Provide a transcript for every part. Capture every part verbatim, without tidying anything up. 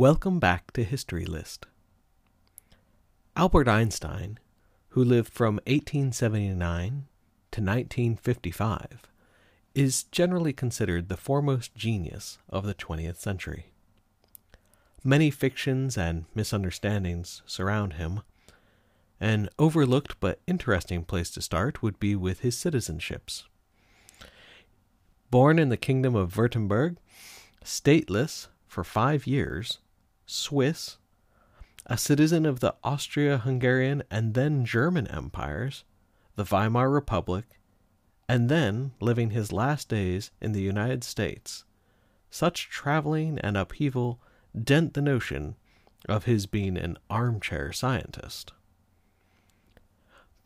Welcome back to History List. Albert Einstein, who lived from eighteen seventy-nine to nineteen fifty-five, is generally considered the foremost genius of the twentieth century. Many fictions and misunderstandings surround him. An overlooked but interesting place to start would be with his citizenships. Born in the Kingdom of Württemberg, stateless for five years, Swiss, a citizen of the Austria-Hungarian and then German empires, the Weimar Republic, and then living his last days in the United States, such traveling and upheaval dent the notion of his being an armchair scientist.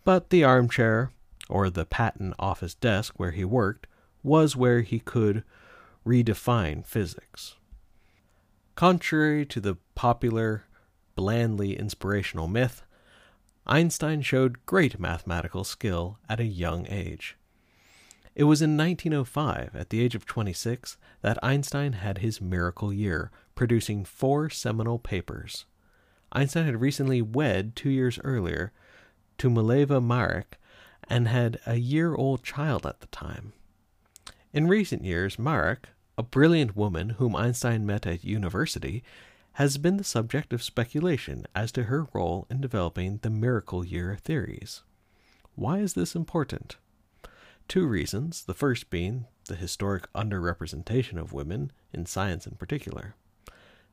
But the armchair, or the patent office desk where he worked, was where he could redefine physics. Contrary to the popular, blandly inspirational myth, Einstein showed great mathematical skill at a young age. It was in nineteen oh five, at the age of twenty-six, that Einstein had his miracle year, producing four seminal papers. Einstein had recently wed two years earlier to Mileva Maric and had a year-old child at the time. In recent years, Maric, a brilliant woman whom Einstein met at university, has been the subject of speculation as to her role in developing the miracle year theories. Why is this important? Two reasons, the first being the historic underrepresentation of women, in science in particular.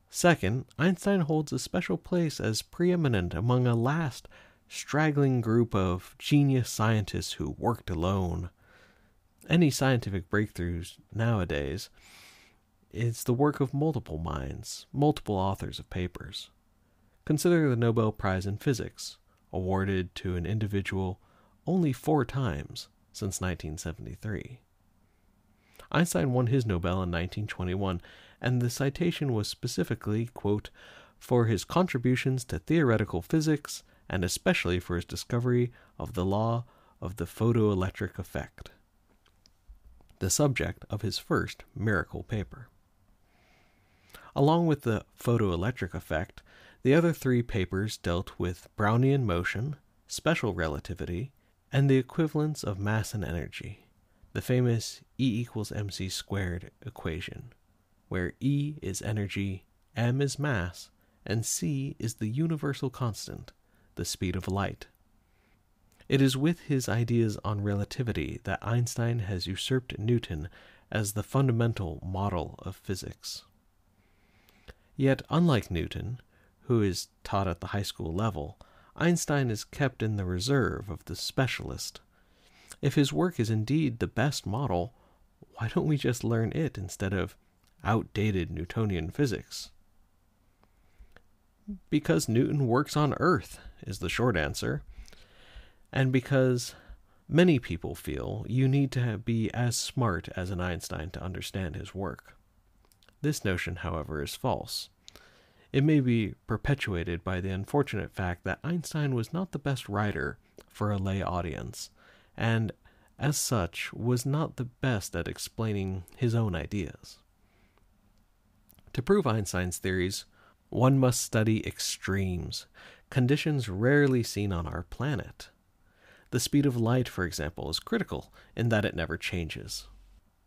Second, Einstein holds a special place as preeminent among a last straggling group of genius scientists who worked alone. Any scientific breakthroughs nowadays is the work of multiple minds, multiple authors of papers. Consider the Nobel Prize in Physics, awarded to an individual only four times since nineteen seventy-three. Einstein won his Nobel in nineteen twenty-one, and the citation was specifically, quote, for his contributions to theoretical physics and especially for his discovery of the law of the photoelectric effect, the subject of his first miracle paper. Along with the photoelectric effect, the other three papers dealt with Brownian motion, special relativity, and the equivalence of mass and energy, the famous E equals mc squared equation, where E is energy, m is mass, and c is the universal constant, the speed of light. It is with his ideas on relativity that Einstein has usurped Newton as the fundamental model of physics. Yet, unlike Newton, who is taught at the high school level, Einstein is kept in the reserve of the specialist. If his work is indeed the best model, why don't we just learn it instead of outdated Newtonian physics? Because Newton works on Earth, is the short answer. And because many people feel you need to be as smart as an Einstein to understand his work. This notion, however, is false. It may be perpetuated by the unfortunate fact that Einstein was not the best writer for a lay audience, and as such was not the best at explaining his own ideas. To prove Einstein's theories, one must study extremes, conditions rarely seen on our planet. The speed of light, for example, is critical in that it never changes.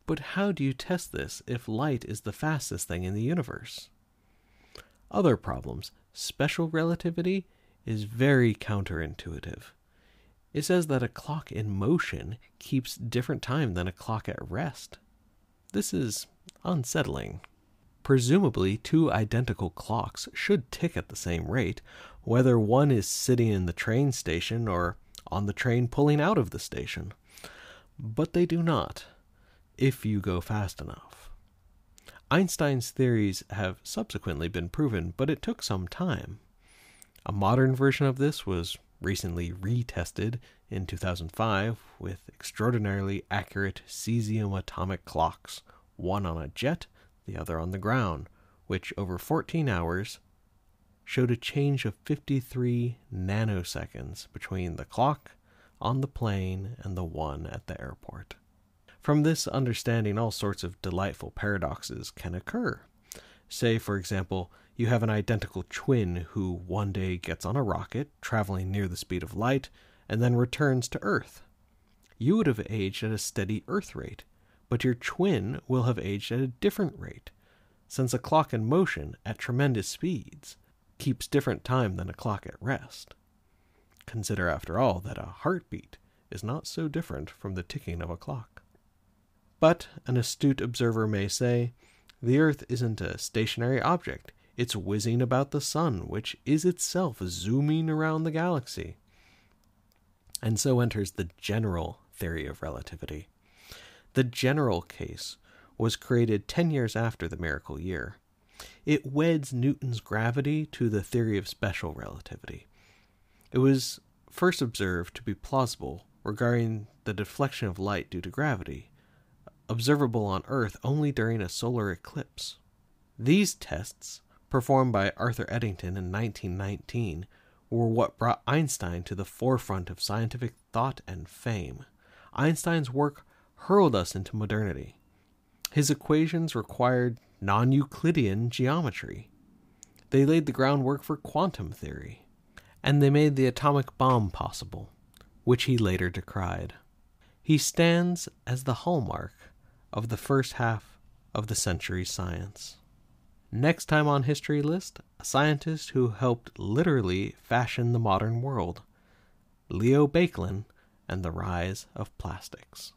But how do you test this if light is the fastest thing in the universe? Other problems. Special relativity is very counterintuitive. It says that a clock in motion keeps different time than a clock at rest. This is unsettling. Presumably, two identical clocks should tick at the same rate, whether one is sitting in the train station or on the train pulling out of the station, but they do not, if you go fast enough. Einstein's theories have subsequently been proven, but it took some time. A modern version of this was recently retested in two thousand five with extraordinarily accurate cesium atomic clocks, one on a jet, the other on the ground, which over fourteen hours showed a change of fifty-three nanoseconds between the clock on the plane and the one at the airport. From this understanding, all sorts of delightful paradoxes can occur. Say, for example, you have an identical twin who one day gets on a rocket, traveling near the speed of light, and then returns to Earth. You would have aged at a steady Earth rate, but your twin will have aged at a different rate, since a clock in motion at tremendous speeds keeps different time than a clock at rest. Consider, after all, that a heartbeat is not so different from the ticking of a clock. But, an astute observer may say, the Earth isn't a stationary object, it's whizzing about the Sun, which is itself zooming around the galaxy. And so enters the general theory of relativity. The general case was created ten years after the miracle year. It weds Newton's gravity to the theory of special relativity. It was first observed to be plausible regarding the deflection of light due to gravity, observable on Earth only during a solar eclipse. These tests, performed by Arthur Eddington in nineteen nineteen, were what brought Einstein to the forefront of scientific thought and fame. Einstein's work hurled us into modernity. His equations required non-Euclidean geometry. They laid the groundwork for quantum theory, and they made the atomic bomb possible, which he later decried. He stands as the hallmark of the first half of the century science. Next time on History List, a scientist who helped literally fashion the modern world, Leo Baekeland and the rise of plastics.